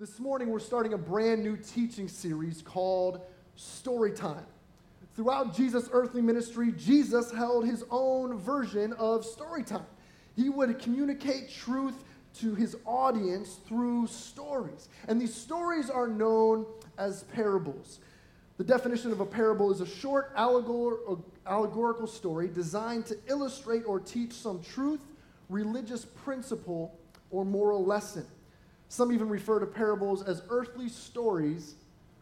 This morning, we're starting a brand new teaching series called Storytime. Throughout Jesus' earthly ministry, Jesus held his own version of storytime. He would communicate truth to his audience through stories. And these stories are known as parables. The definition of a parable is a short allegorical story designed to illustrate or teach some truth, religious principle, or moral lesson. Some even refer to parables as earthly stories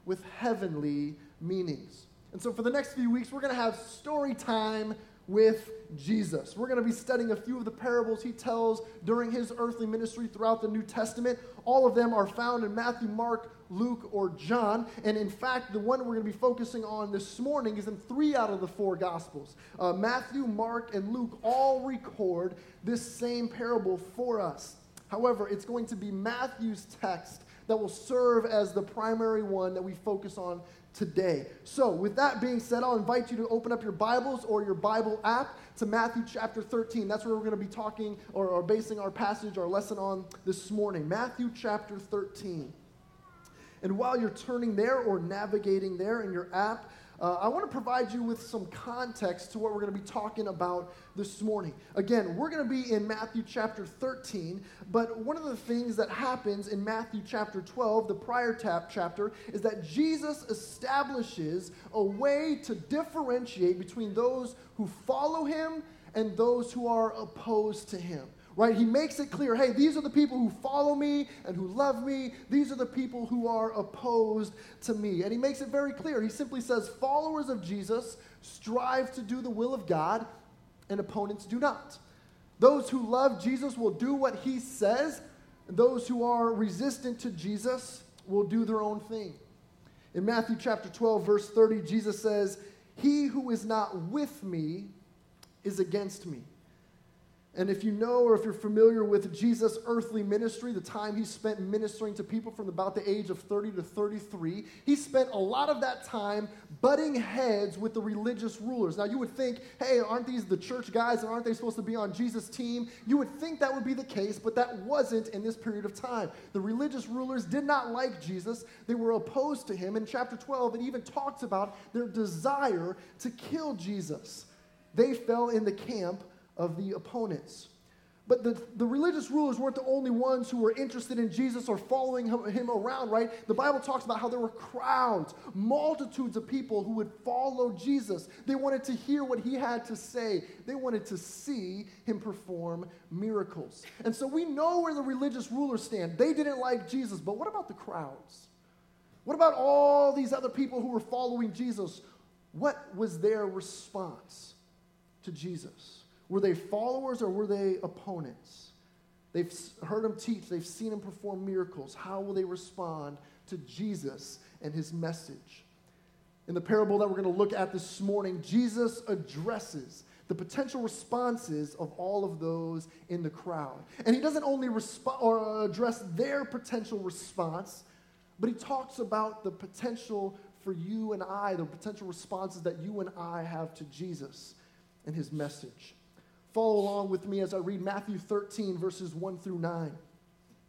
with heavenly meanings. And so for the next few weeks, we're going to have story time with Jesus. We're going to be studying a few of the parables he tells during his earthly ministry throughout the New Testament. All of them are found in Matthew, Mark, Luke, or John. And in fact, the one we're going to be focusing on this morning is in 3 out of the 4 Gospels. Matthew, Mark, and Luke all record this same parable for us. However, it's going to be Matthew's text that will serve as the primary one that we focus on today. So, with that being said, I'll invite you to open up your Bibles or your Bible app to Matthew chapter 13. That's where we're going to be talking or basing our passage, our lesson on this morning. Matthew chapter 13. And while you're turning there or navigating there in your app, I want to provide you with some context to what we're going to be talking about this morning. Again, we're going to be in Matthew chapter 13, but one of the things that happens in Matthew chapter 12, the prior chapter, is that Jesus establishes a way to differentiate between those who follow him and those who are opposed to him. Right? He makes it clear, hey, these are the people who follow me and who love me. These are the people who are opposed to me. And he makes it very clear. He simply says, followers of Jesus strive to do the will of God, and opponents do not. Those who love Jesus will do what he says, and those who are resistant to Jesus will do their own thing. In Matthew chapter 12, verse 30, Jesus says, he who is not with me is against me. And if you know or if you're familiar with Jesus' earthly ministry, the time he spent ministering to people from about the age of 30 to 33, he spent a lot of that time butting heads with the religious rulers. Now, you would think, hey, aren't these the church guys and aren't they supposed to be on Jesus' team? You would think that would be the case, but that wasn't in this period of time. The religious rulers did not like Jesus. They were opposed to him. In chapter 12, it even talks about their desire to kill Jesus. They fell in the camp of the opponents. But the religious rulers weren't the only ones who were interested in Jesus or following him around, right? The Bible talks about how there were crowds, multitudes of people who would follow Jesus. They wanted to hear what he had to say. They wanted to see him perform miracles. And so we know where the religious rulers stand. They didn't like Jesus, but what about the crowds? What about all these other people who were following Jesus? What was their response to Jesus? Were they followers or were they opponents? They've heard him teach. They've seen him perform miracles. How will they respond to Jesus and his message? In the parable that we're going to look at this morning, Jesus addresses the potential responses of all of those in the crowd. And he doesn't only address their potential response, but he talks about the potential for you and I, the potential responses that you and I have to Jesus and his message. Follow along with me as I read Matthew 13, verses 1 through 9.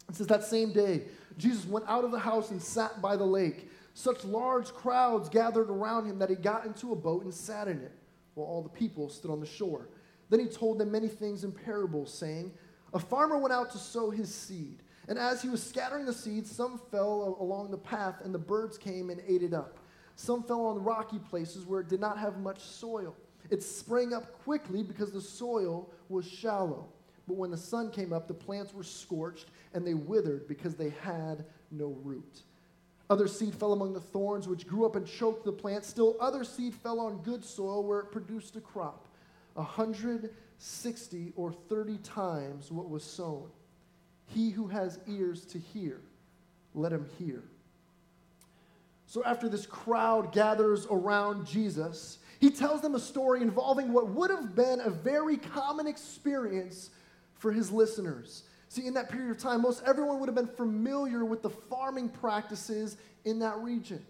It says, that same day, Jesus went out of the house and sat by the lake. Such large crowds gathered around him that he got into a boat and sat in it, while all the people stood on the shore. Then he told them many things in parables, saying, a farmer went out to sow his seed, and as he was scattering the seed, some fell along the path, and the birds came and ate it up. Some fell on rocky places where it did not have much soil. It sprang up quickly because the soil was shallow. But when the sun came up, the plants were scorched and they withered because they had no root. Other seed fell among the thorns, which grew up and choked the plant. Still other seed fell on good soil where it produced a crop, 160 or 30 times what was sown. He who has ears to hear, let him hear. So after this crowd gathers around Jesus, he tells them a story involving what would have been a very common experience for his listeners. See, in that period of time, most everyone would have been familiar with the farming practices in that region.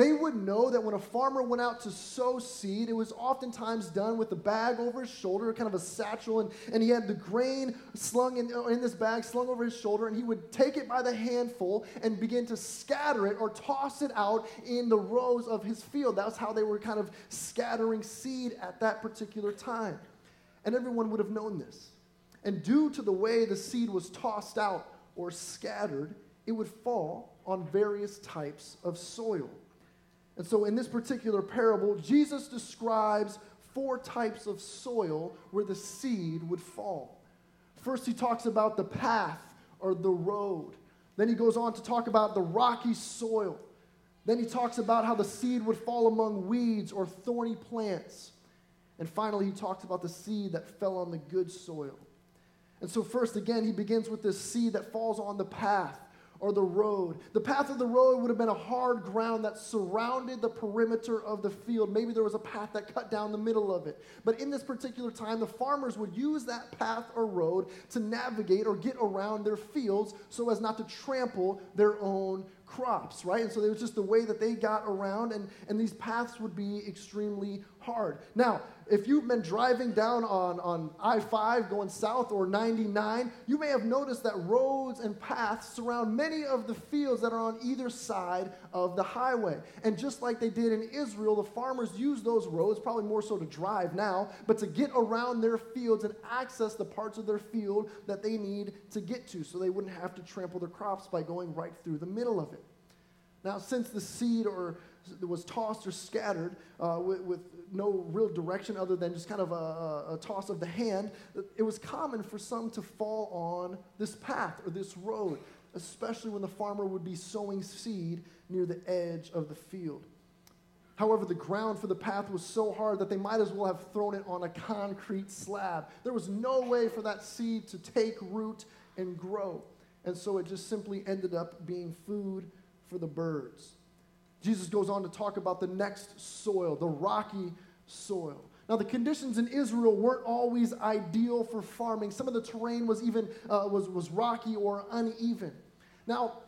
They would know that when a farmer went out to sow seed, it was oftentimes done with a bag over his shoulder, kind of a satchel, and he had the grain slung in this bag, slung over his shoulder, and he would take it by the handful and begin to scatter it or toss it out in the rows of his field. That's how they were kind of scattering seed at that particular time. And everyone would have known this. And due to the way the seed was tossed out or scattered, it would fall on various types of soil. And so in this particular parable, Jesus describes 4 types of soil where the seed would fall. First, he talks about the path or the road. Then he goes on to talk about the rocky soil. Then he talks about how the seed would fall among weeds or thorny plants. And finally, he talks about the seed that fell on the good soil. And so first, again, he begins with this seed that falls on the path or the road. The path of the road would have been a hard ground that surrounded the perimeter of the field. Maybe there was a path that cut down the middle of it. But in this particular time, the farmers would use that path or road to navigate or get around their fields so as not to trample their own crops, right? And so it was just the way that they got around, and these paths would be extremely hard. Now, if you've been driving down on I-5 going south or 99, you may have noticed that roads and paths surround many of the fields that are on either side of the highway. And just like they did in Israel, the farmers used those roads, probably more so to drive now, but to get around their fields and access the parts of their field that they need to get to so they wouldn't have to trample their crops by going right through the middle of it. Now, since the seed was tossed or scattered with no real direction other than just kind of a toss of the hand, it was common for some to fall on this path or this road, especially when the farmer would be sowing seed near the edge of the field. However, the ground for the path was so hard that they might as well have thrown it on a concrete slab. There was no way for that seed to take root and grow, and so it just simply ended up being food for the birds. Jesus goes on to talk about the next soil, the rocky soil. Now, the conditions in Israel weren't always ideal for farming. Some of the terrain was even was rocky or uneven. Now,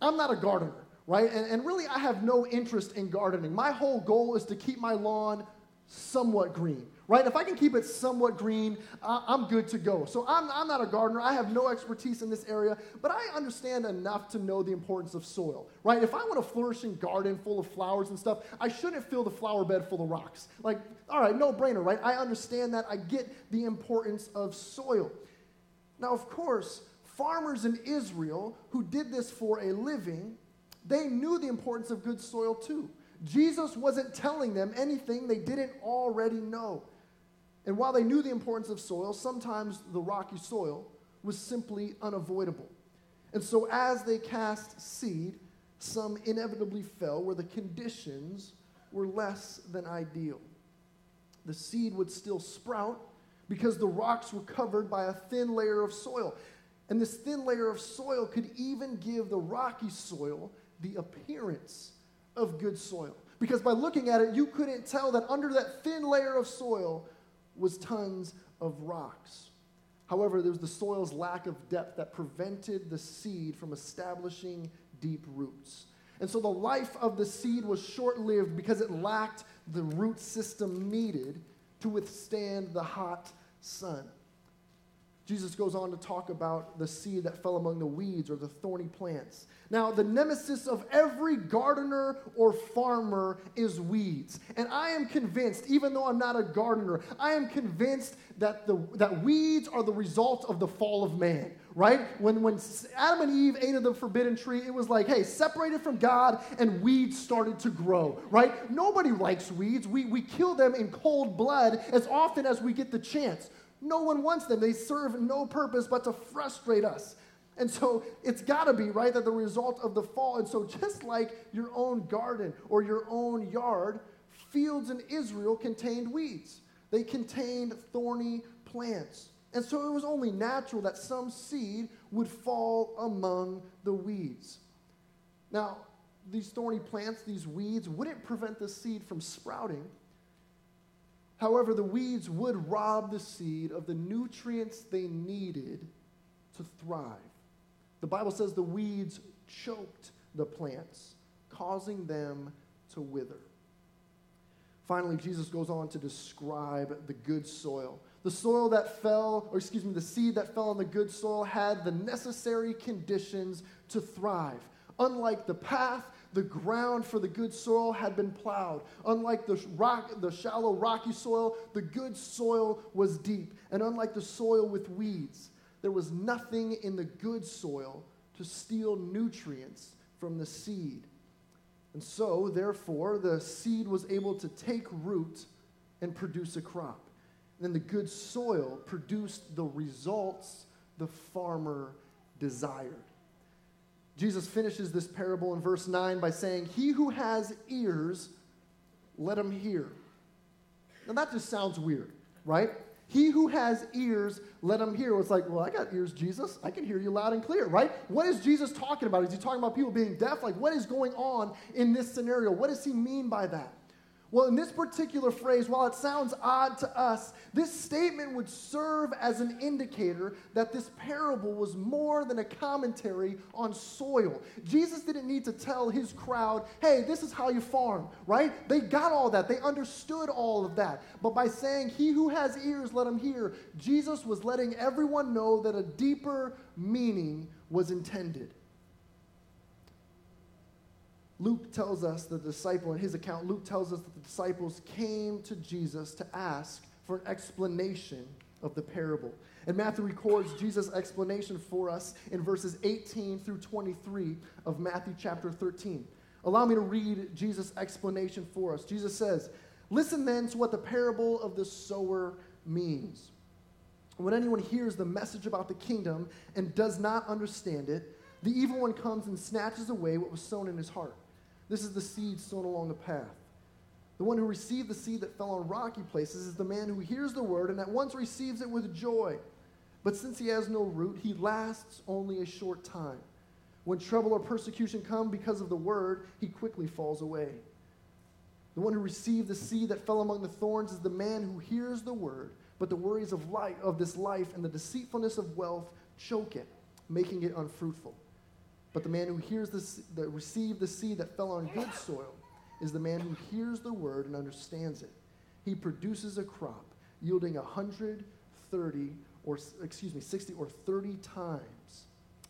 I'm not a gardener, right? And really, I have no interest in gardening. My whole goal is to keep my lawn somewhat green, right? If I can keep it somewhat green, I'm good to go. So I'm not a gardener. I have no expertise in this area, but I understand enough to know the importance of soil, right? If I want a flourishing garden full of flowers and stuff, I shouldn't fill the flower bed full of rocks. Like, all right, no brainer, right? I understand that. I get the importance of soil. Now, of course, farmers in Israel who did this for a living, they knew the importance of good soil too. Jesus wasn't telling them anything they didn't already know. And while they knew the importance of soil, sometimes the rocky soil was simply unavoidable. And so as they cast seed, some inevitably fell where the conditions were less than ideal. The seed would still sprout because the rocks were covered by a thin layer of soil. And this thin layer of soil could even give the rocky soil the appearance of good soil. Because by looking at it, you couldn't tell that under that thin layer of soil was tons of rocks. However, there was the soil's lack of depth that prevented the seed from establishing deep roots. And so the life of the seed was short-lived because it lacked the root system needed to withstand the hot sun. Jesus goes on to talk about the seed that fell among the weeds or the thorny plants. Now, the nemesis of every gardener or farmer is weeds. And I am convinced, even though I'm not a gardener, I am convinced that that weeds are the result of the fall of man, right? When Adam and Eve ate of the forbidden tree, it was like, hey, separated from God, and weeds started to grow, right? Nobody likes weeds. We kill them in cold blood as often as we get the chance. No one wants them. They serve no purpose but to frustrate us. And so it's got to be, right, that the result of the fall. And so just like your own garden or your own yard, fields in Israel contained weeds. They contained thorny plants. And so it was only natural that some seed would fall among the weeds. Now, these thorny plants, these weeds, wouldn't prevent the seed from sprouting. However, the weeds would rob the seed of the nutrients they needed to thrive. The Bible says the weeds choked the plants, causing them to wither. Finally, Jesus goes on to describe the good soil. The seed that fell on the good soil had the necessary conditions to thrive. Unlike the path, the ground for the good soil had been plowed. Unlike the shallow, rocky soil, the good soil was deep. And unlike the soil with weeds, there was nothing in the good soil to steal nutrients from the seed. And so, therefore, the seed was able to take root and produce a crop. And then the good soil produced the results the farmer desired. Jesus finishes this parable in verse 9 by saying, "He who has ears, let him hear." Now that just sounds weird, right? He who has ears, let him hear. It's like, well, I got ears, Jesus. I can hear you loud and clear, right? What is Jesus talking about? Is he talking about people being deaf? Like, what is going on in this scenario? What does he mean by that? Well, in this particular phrase, while it sounds odd to us, this statement would serve as an indicator that this parable was more than a commentary on soil. Jesus didn't need to tell his crowd, hey, this is how you farm, right? They got all that. They understood all of that. But by saying, he who has ears, let him hear, Jesus was letting everyone know that a deeper meaning was intended. Luke tells us that the disciples came to Jesus to ask for an explanation of the parable. And Matthew records Jesus' explanation for us in verses 18 through 23 of Matthew chapter 13. Allow me to read Jesus' explanation for us. Jesus says, "Listen then to what the parable of the sower means. When anyone hears the message about the kingdom and does not understand it, the evil one comes and snatches away what was sown in his heart. This is the seed sown along the path. The one who received the seed that fell on rocky places is the man who hears the word and at once receives it with joy. But since he has no root, he lasts only a short time. When trouble or persecution come because of the word, he quickly falls away. The one who received the seed that fell among the thorns is the man who hears the word, but the worries of this life and the deceitfulness of wealth choke it, making it unfruitful. But the man who received the seed that fell on good soil is the man who hears the word and understands it. He produces a crop yielding 60 or 30 times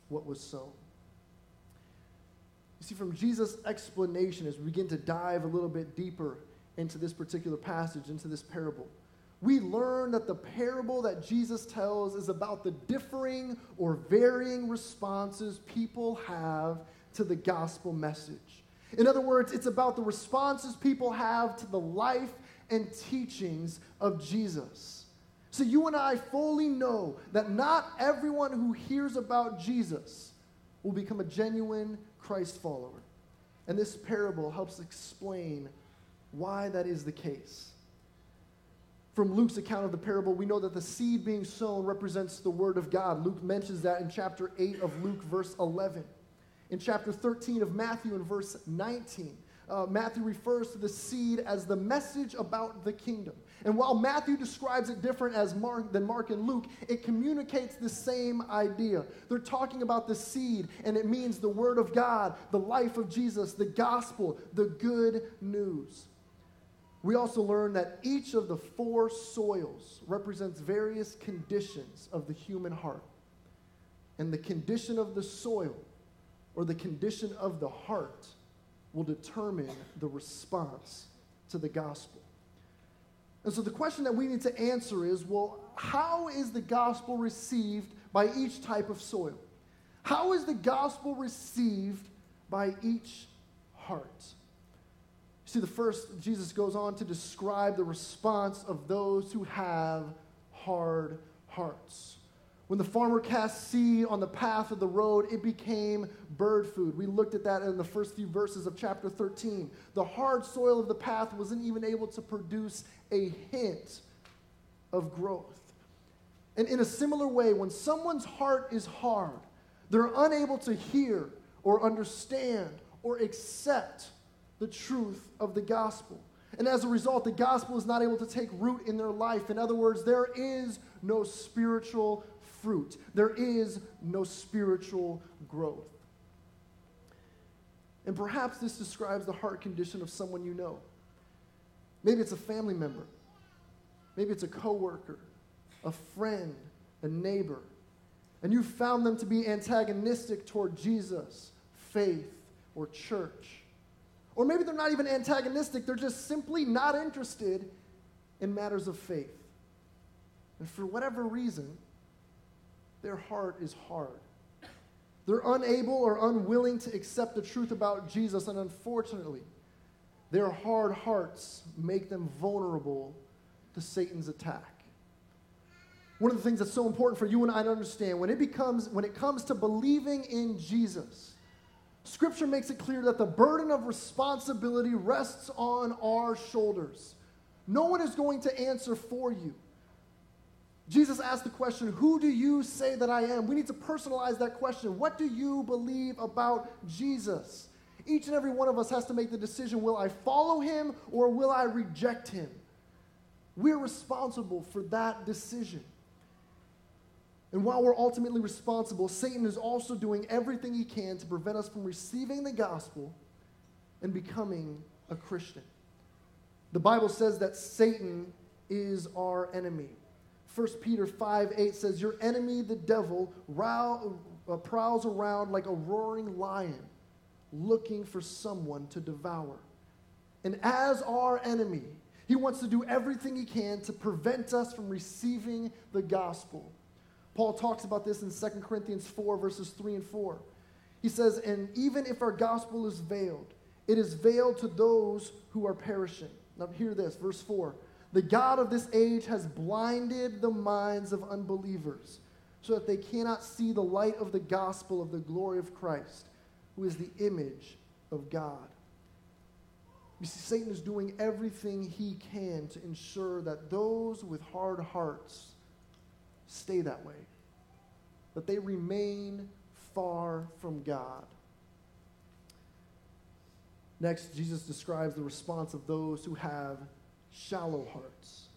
what was sown." You see, from Jesus' explanation, as we begin to dive a little bit deeper into this particular passage, into this parable, we learn that the parable that Jesus tells is about the differing or varying responses people have to the gospel message. In other words, it's about the responses people have to the life and teachings of Jesus. So you and I fully know that not everyone who hears about Jesus will become a genuine Christ follower. And this parable helps explain why that is the case. From Luke's account of the parable, we know that the seed being sown represents the word of God. Luke mentions that in chapter 8 of Luke, verse 11. In chapter 13 of Matthew, in verse 19, Matthew refers to the seed as the message about the kingdom. And while Matthew describes it different than Mark and Luke, it communicates the same idea. They're talking about the seed, and it means the word of God, the life of Jesus, the gospel, the good news. We also learn that each of the four soils represents various conditions of the human heart. And the condition of the soil, or the condition of the heart, will determine the response to the gospel. And so the question that we need to answer is, well, how is the gospel received by each type of soil? How is the gospel received by each heart? See, Jesus goes on to describe the response of those who have hard hearts. When the farmer cast seed on the path of the road, it became bird food. We looked at that in the first few verses of chapter 13. The hard soil of the path wasn't even able to produce a hint of growth. And in a similar way, when someone's heart is hard, they're unable to hear or understand or accept the truth of the gospel. And as a result, the gospel is not able to take root in their life. In other words, there is no spiritual fruit. There is no spiritual growth. And perhaps this describes the heart condition of someone you know. Maybe it's a family member. Maybe it's a coworker, a friend, a neighbor. And you found them to be antagonistic toward Jesus, faith, or church. Or maybe they're not even antagonistic. They're just simply not interested in matters of faith. And for whatever reason, their heart is hard. They're unable or unwilling to accept the truth about Jesus. And unfortunately, their hard hearts make them vulnerable to Satan's attack. One of the things that's so important for you and I to understand, when it comes to believing in Jesus, Scripture makes it clear that the burden of responsibility rests on our shoulders. No one is going to answer for you. Jesus asked the question, who do you say that I am? We need to personalize that question. What do you believe about Jesus? Each and every one of us has to make the decision, will I follow him or will I reject him? We're responsible for that decision. And while we're ultimately responsible, Satan is also doing everything he can to prevent us from receiving the gospel and becoming a Christian. The Bible says that Satan is our enemy. 1 Peter 5:8 says, your enemy, the devil, prowls around like a roaring lion, looking for someone to devour. And as our enemy, he wants to do everything he can to prevent us from receiving the gospel. Paul talks about this in 2 Corinthians 4, verses 3 and 4. He says, and even if our gospel is veiled, it is veiled to those who are perishing. Now hear this, verse 4. The God of this age has blinded the minds of unbelievers so that they cannot see the light of the gospel of the glory of Christ, who is the image of God. You see, Satan is doing everything he can to ensure that those with hard hearts stay that way, that they remain far from God. Next, Jesus describes the response of those who have shallow hearts.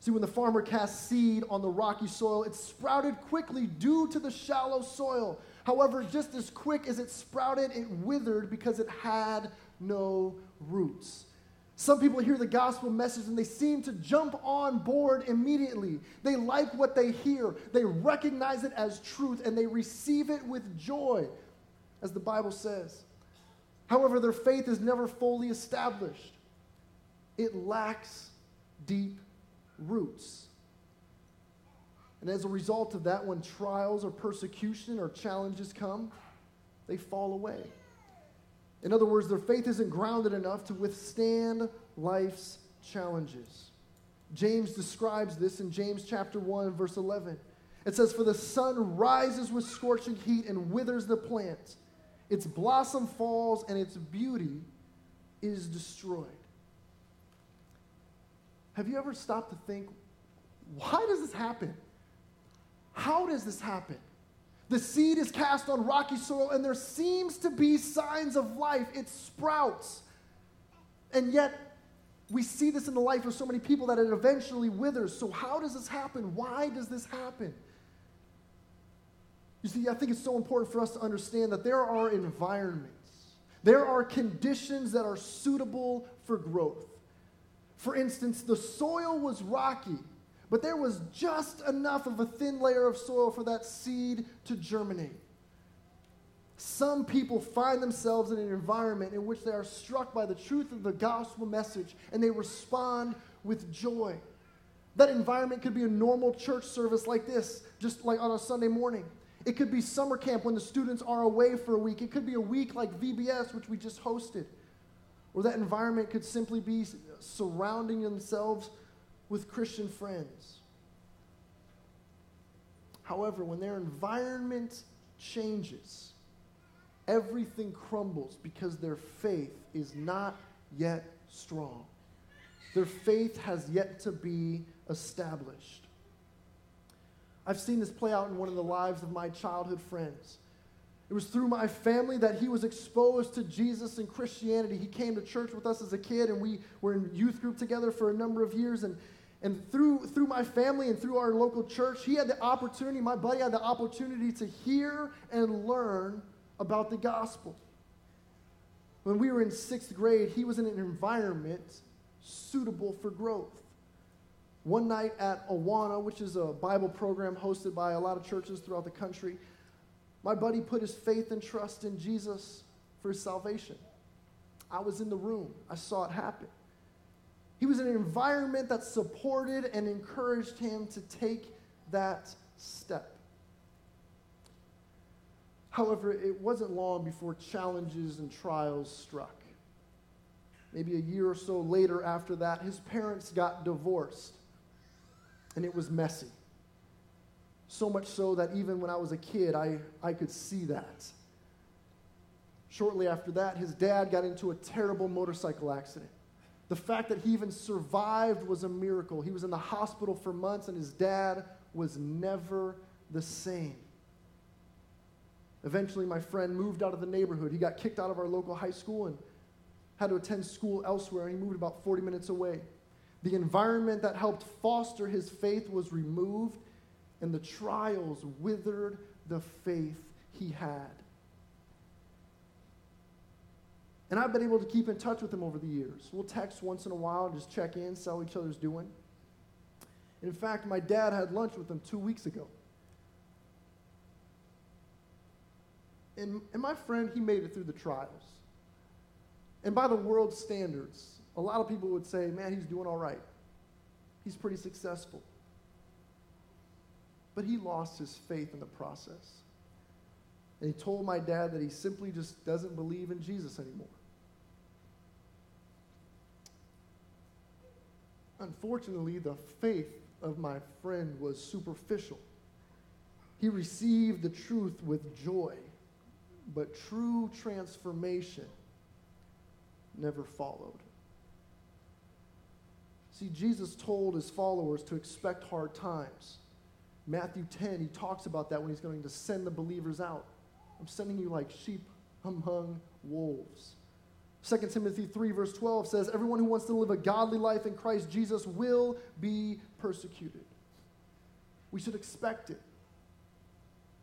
See, when the farmer cast seed on the rocky soil, it sprouted quickly due to the shallow soil. However, just as quick as it sprouted, it withered because it had no roots. Some people hear the gospel message and they seem to jump on board immediately. They like what they hear. They recognize it as truth and they receive it with joy, as the Bible says. However, their faith is never fully established. It lacks deep roots. And as a result of that, when trials or persecution or challenges come, they fall away. In other words, their faith isn't grounded enough to withstand life's challenges. James describes this in James chapter 1, verse 11. It says, for the sun rises with scorching heat and withers the plant. Its blossom falls and its beauty is destroyed. Have you ever stopped to think, why does this happen? How does this happen? The seed is cast on rocky soil, and there seems to be signs of life. It sprouts. And yet, we see this in the life of so many people that it eventually withers. So how does this happen? Why does this happen? You see, I think it's so important for us to understand that there are environments. There are conditions that are suitable for growth. For instance, the soil was rocky, but there was just enough of a thin layer of soil for that seed to germinate. Some people find themselves in an environment in which they are struck by the truth of the gospel message, and they respond with joy. That environment could be a normal church service like this, just like on a Sunday morning. It could be summer camp when the students are away for a week. It could be a week like VBS, which we just hosted. Or that environment could simply be surrounding themselves with Christian friends. However, when their environment changes, everything crumbles because their faith is not yet strong. Their faith has yet to be established. I've seen this play out in one of the lives of my childhood friends. It was through my family that he was exposed to Jesus and Christianity. He came to church with us as a kid, and we were in youth group together for a number of years. And through my family and through our local church, he had the opportunity, my buddy had the opportunity to hear and learn about the gospel. When we were in 6th grade, he was in an environment suitable for growth. One night at Awana, which is a Bible program hosted by a lot of churches throughout the country, my buddy put his faith and trust in Jesus for his salvation. I was in the room. I saw it happen. He was in an environment that supported and encouraged him to take that step. However, it wasn't long before challenges and trials struck. Maybe a year or so later after that, his parents got divorced, and it was messy. So much so that even when I was a kid, I could see that. Shortly after that, his dad got into a terrible motorcycle accident. The fact that he even survived was a miracle. He was in the hospital for months, and his dad was never the same. Eventually, my friend moved out of the neighborhood. He got kicked out of our local high school and had to attend school elsewhere, and he moved about 40 minutes away. The environment that helped foster his faith was removed, and the trials withered the faith he had. And I've been able to keep in touch with him over the years. We'll text once in a while, just check in, see how each other's doing. And in fact, my dad had lunch with him 2 weeks ago. And my friend, he made it through the trials. And by the world's standards, a lot of people would say, man, he's doing all right. He's pretty successful. But he lost his faith in the process. And he told my dad that he simply just doesn't believe in Jesus anymore. Unfortunately, the faith of my friend was superficial. He received the truth with joy. But true transformation never followed. See, Jesus told his followers to expect hard times. Matthew 10, he talks about that when he's going to send the believers out. I'm sending you like sheep among wolves. 2 Timothy 3, verse 12 says, everyone who wants to live a godly life in Christ Jesus will be persecuted. We should expect it.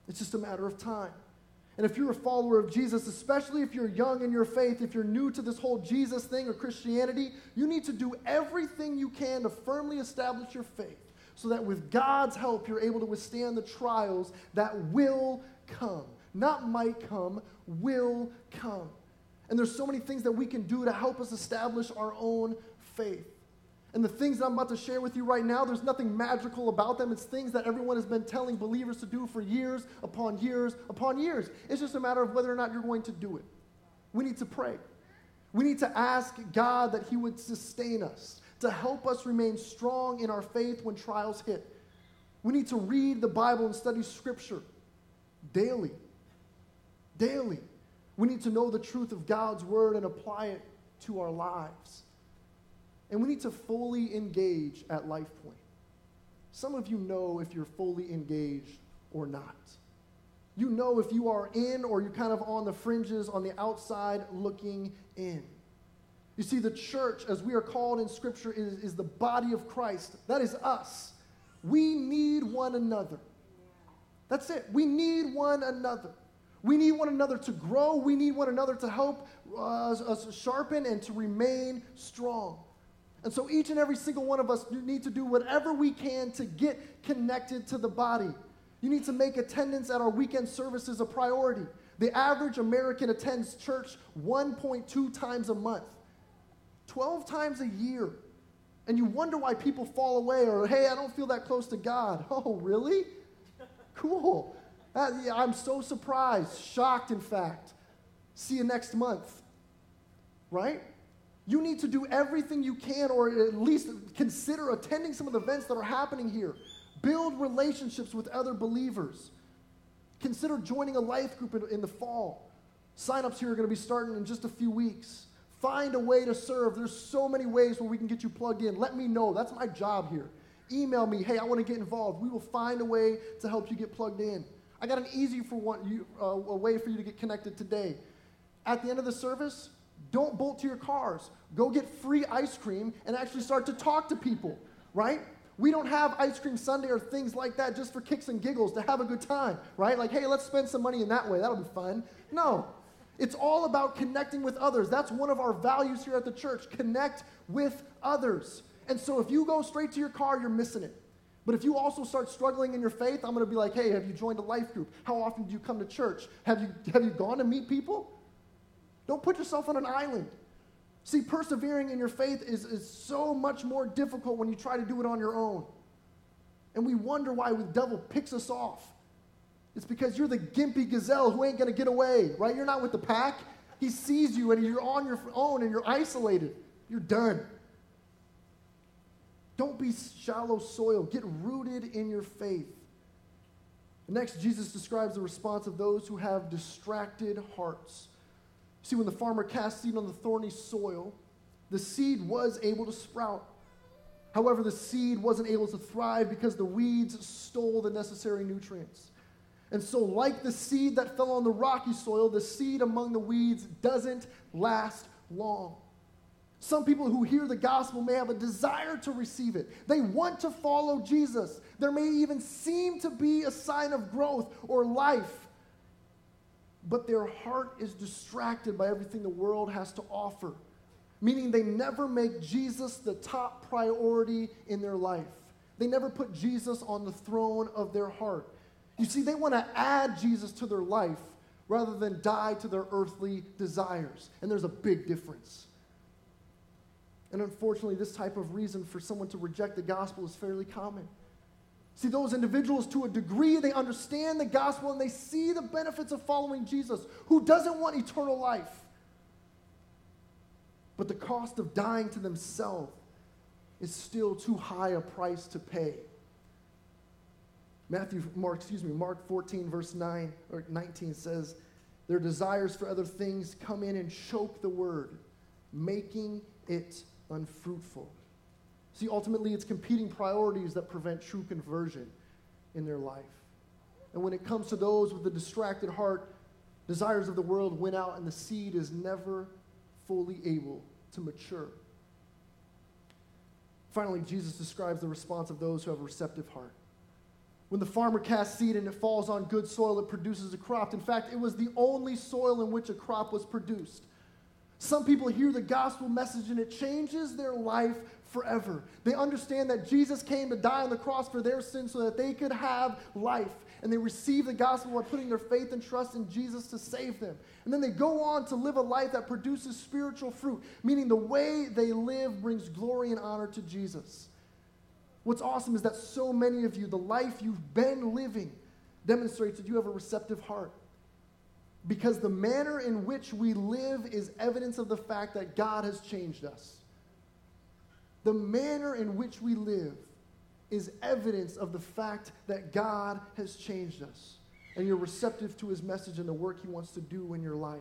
It's just a matter of time. And if you're a follower of Jesus, especially if you're young in your faith, if you're new to this whole Jesus thing or Christianity, you need to do everything you can to firmly establish your faith so that with God's help, you're able to withstand the trials that will come. Not might come, will come. And there's so many things that we can do to help us establish our own faith. And the things that I'm about to share with you right now, there's nothing magical about them. It's things that everyone has been telling believers to do for years upon years upon years. It's just a matter of whether or not you're going to do it. We need to pray. We need to ask God that he would sustain us, to help us remain strong in our faith when trials hit. We need to read the Bible and study Scripture daily. Daily. We need to know the truth of God's Word and apply it to our lives. And we need to fully engage at Life Point. Some of you know if you're fully engaged or not. You know if you are in or you're kind of on the fringes, on the outside looking in. You see, the church, as we are called in Scripture, is the body of Christ. That is us. We need one another. That's it. We need one another. We need one another to grow. We need one another to help us sharpen and to remain strong. And so each and every single one of us need to do whatever we can to get connected to the body. You need to make attendance at our weekend services a priority. The average American attends church 1.2 times a month, 12 times a year. And you wonder why people fall away or, hey, I don't feel that close to God. Oh, really? Cool. I'm so surprised, shocked, in fact. See you next month, right? You need to do everything you can or at least consider attending some of the events that are happening here. Build relationships with other believers. Consider joining a life group in the fall. Sign-ups here are going to be starting in just a few weeks. Find a way to serve. There's so many ways where we can get you plugged in. Let me know. That's my job here. Email me, hey, I want to get involved. We will find a way to help you get plugged in. I got an easy way for you to get connected today. At the end of the service, don't bolt to your cars. Go get free ice cream and actually start to talk to people, right? We don't have ice cream Sunday or things like that just for kicks and giggles to have a good time, right? Like, hey, let's spend some money in that way. That'll be fun. No. It's all about connecting with others. That's one of our values here at the church. Connect with others. And so if you go straight to your car, you're missing it. But if you also start struggling in your faith, I'm going to be like, hey, have you joined a life group? How often do you come to church? Have you gone to meet people? Don't put yourself on an island. See, persevering in your faith is so much more difficult when you try to do it on your own. And we wonder why the devil picks us off. It's because you're the gimpy gazelle who ain't going to get away, right? You're not with the pack. He sees you and you're on your own and you're isolated. You're done. Don't be shallow soil. Get rooted in your faith. Next, Jesus describes the response of those who have distracted hearts. See, when the farmer cast seed on the thorny soil, the seed was able to sprout. However, the seed wasn't able to thrive because the weeds stole the necessary nutrients. And so, like the seed that fell on the rocky soil, the seed among the weeds doesn't last long. Some people who hear the gospel may have a desire to receive it. They want to follow Jesus. There may even seem to be a sign of growth or life, but their heart is distracted by everything the world has to offer, meaning they never make Jesus the top priority in their life. They never put Jesus on the throne of their heart. You see, they want to add Jesus to their life rather than die to their earthly desires, and there's a big difference. And unfortunately, this type of reason for someone to reject the gospel is fairly common. See, those individuals, to a degree, they understand the gospel and they see the benefits of following Jesus. Who doesn't want eternal life? But the cost of dying to themselves is still too high a price to pay. Mark 14, verse 9 or 19 says, "Their desires for other things come in and choke the word, making it unfruitful." See, ultimately, it's competing priorities that prevent true conversion in their life. And when it comes to those with a distracted heart, desires of the world win out, and the seed is never fully able to mature. Finally, Jesus describes the response of those who have a receptive heart. When the farmer casts seed and it falls on good soil, it produces a crop. In fact, it was the only soil in which a crop was produced. Some people hear the gospel message and it changes their life forever. They understand that Jesus came to die on the cross for their sins so that they could have life. And they receive the gospel by putting their faith and trust in Jesus to save them. And then they go on to live a life that produces spiritual fruit, meaning the way they live brings glory and honor to Jesus. What's awesome is that so many of you, the life you've been living demonstrates that you have a receptive heart. Because the manner in which we live is evidence of the fact that God has changed us. The manner in which we live is evidence of the fact that God has changed us. And you're receptive to his message and the work he wants to do in your life.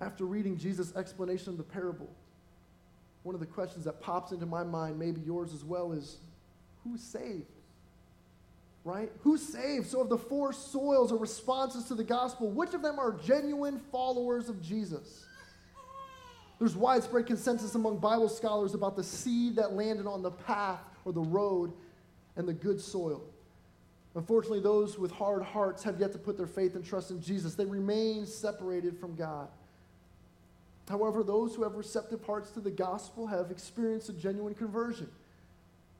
After reading Jesus' explanation of the parable, one of the questions that pops into my mind, maybe yours as well, is who's saved? Right? Who's saved? So of the four soils or responses to the gospel, which of them are genuine followers of Jesus? There's widespread consensus among Bible scholars about the seed that landed on the path or the road and the good soil. Unfortunately, those with hard hearts have yet to put their faith and trust in Jesus. They remain separated from God. However, those who have receptive hearts to the gospel have experienced a genuine conversion,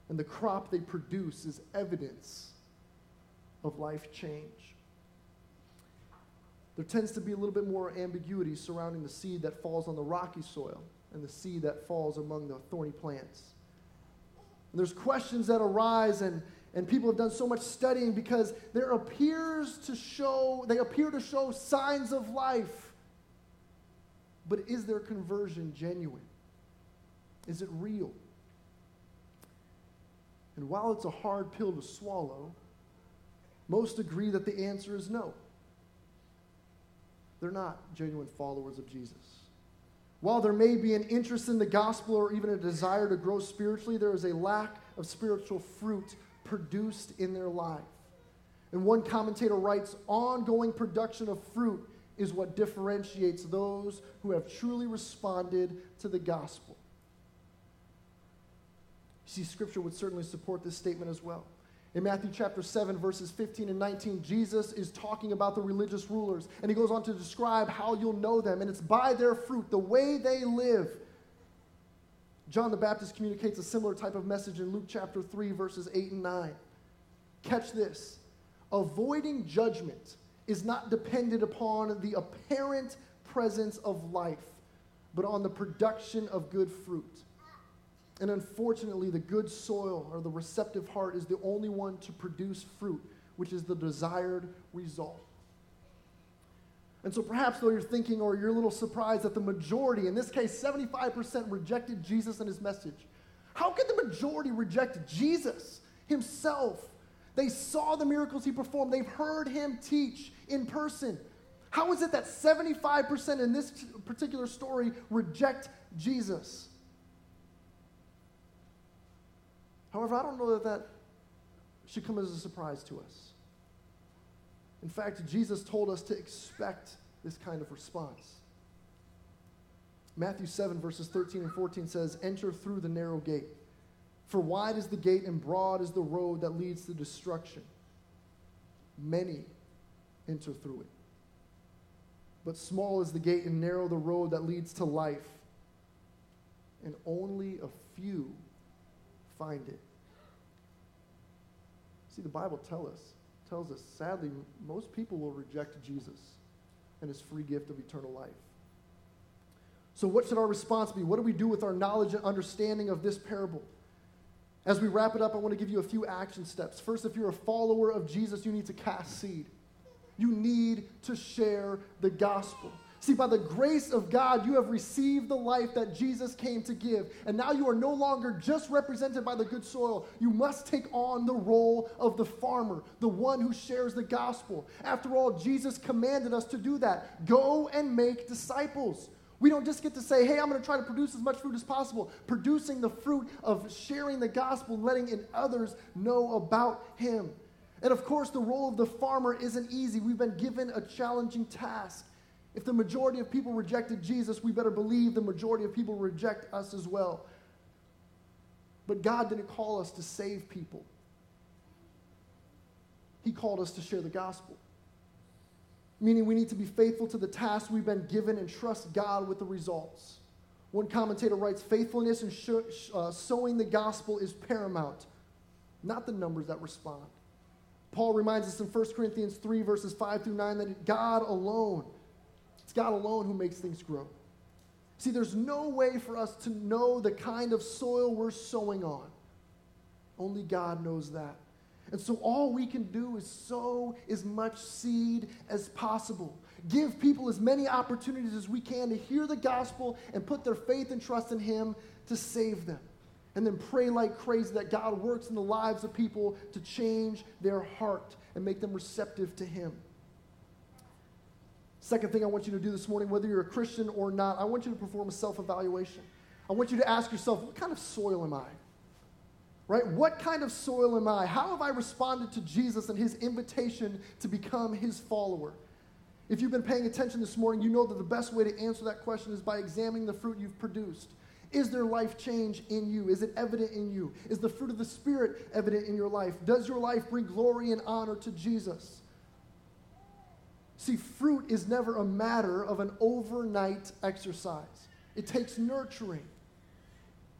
and the crop they produce is evidence of life change. There tends to be a little bit more ambiguity surrounding the seed that falls on the rocky soil and the seed that falls among the thorny plants. And there's questions that arise, and people have done so much studying because they appear to show signs of life. But is their conversion genuine? Is it real? And while it's a hard pill to swallow, most agree that the answer is no. They're not genuine followers of Jesus. While there may be an interest in the gospel or even a desire to grow spiritually, there is a lack of spiritual fruit produced in their life. And one commentator writes, "Ongoing production of fruit is what differentiates those who have truly responded to the gospel." You see, Scripture would certainly support this statement as well. In Matthew chapter 7, verses 15 and 19, Jesus is talking about the religious rulers, and he goes on to describe how you'll know them, and it's by their fruit, the way they live. John the Baptist communicates a similar type of message in Luke chapter 3, verses 8 and 9. Catch this. Avoiding judgment is not dependent upon the apparent presence of life, but on the production of good fruit. And unfortunately, the good soil or the receptive heart is the only one to produce fruit, which is the desired result. And so perhaps though you're thinking or you're a little surprised that the majority, in this case 75%, rejected Jesus and his message. How could the majority reject Jesus himself? They saw the miracles he performed. They've heard him teach in person. How is it that 75% in this particular story reject Jesus? However, I don't know that that should come as a surprise to us. In fact, Jesus told us to expect this kind of response. Matthew 7, verses 13 and 14 says, "Enter through the narrow gate, for wide is the gate and broad is the road that leads to destruction. Many enter through it. But small is the gate and narrow the road that leads to life, and only a few find it." See, the Bible tells us, sadly, most people will reject Jesus and his free gift of eternal life. So what should our response be? What do we do with our knowledge and understanding of this parable? As we wrap it up, I want to give you a few action steps. First, if you're a follower of Jesus, you need to cast seed. You need to share the gospel. See, by the grace of God, you have received the life that Jesus came to give. And now you are no longer just represented by the good soil. You must take on the role of the farmer, the one who shares the gospel. After all, Jesus commanded us to do that. Go and make disciples. We don't just get to say, hey, I'm going to try to produce as much fruit as possible. Producing the fruit of sharing the gospel, letting in others know about him. And of course, the role of the farmer isn't easy. We've been given a challenging task. If the majority of people rejected Jesus, we better believe the majority of people reject us as well. But God didn't call us to save people. He called us to share the gospel. Meaning we need to be faithful to the task we've been given and trust God with the results. One commentator writes, faithfulness in sowing the gospel is paramount, not the numbers that respond. Paul reminds us in 1 Corinthians 3, verses 5 through 9, that it's God alone who makes things grow. See, there's no way for us to know the kind of soil we're sowing on. Only God knows that. And so all we can do is sow as much seed as possible. Give people as many opportunities as we can to hear the gospel and put their faith and trust in him to save them. And then pray like crazy that God works in the lives of people to change their heart and make them receptive to him. Second thing I want you to do this morning, whether you're a Christian or not, I want you to perform a self-evaluation. I want you to ask yourself, what kind of soil am I? Right? What kind of soil am I? How have I responded to Jesus and his invitation to become his follower? If you've been paying attention this morning, you know that the best way to answer that question is by examining the fruit you've produced. Is there life change in you? Is it evident in you? Is the fruit of the Spirit evident in your life? Does your life bring glory and honor to Jesus? See, fruit is never a matter of an overnight exercise. It takes nurturing.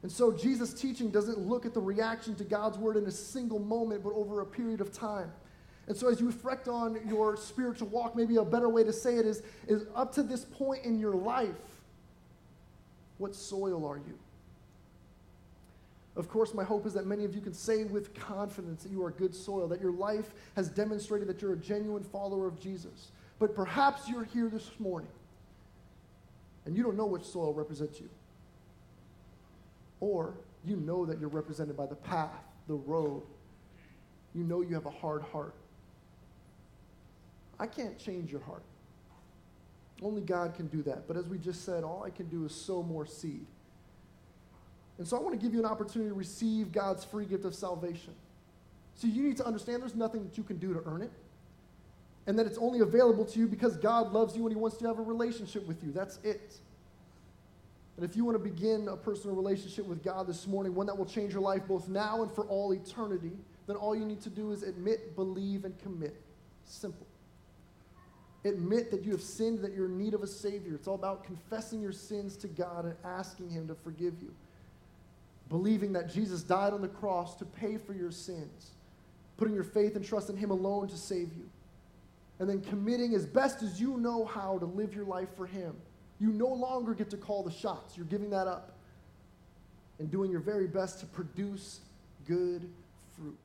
And so Jesus' teaching doesn't look at the reaction to God's word in a single moment, but over a period of time. And so as you reflect on your spiritual walk, maybe a better way to say it is up to this point in your life, what soil are you? Of course, my hope is that many of you can say with confidence that you are good soil, that your life has demonstrated that you're a genuine follower of Jesus. But perhaps you're here this morning and you don't know which soil represents you. Or you know that you're represented by the path, the road. You know you have a hard heart. I can't change your heart. Only God can do that. But as we just said, all I can do is sow more seed. And so I want to give you an opportunity to receive God's free gift of salvation. So you need to understand there's nothing that you can do to earn it. And that it's only available to you because God loves you and he wants to have a relationship with you. That's it. And if you want to begin a personal relationship with God this morning, one that will change your life both now and for all eternity, then all you need to do is admit, believe, and commit. Simple. Admit that you have sinned, that you're in need of a Savior. It's all about confessing your sins to God and asking Him to forgive you. Believing that Jesus died on the cross to pay for your sins. Putting your faith and trust in Him alone to save you. And then committing as best as you know how to live your life for Him. You no longer get to call the shots. You're giving that up. And doing your very best to produce good fruit.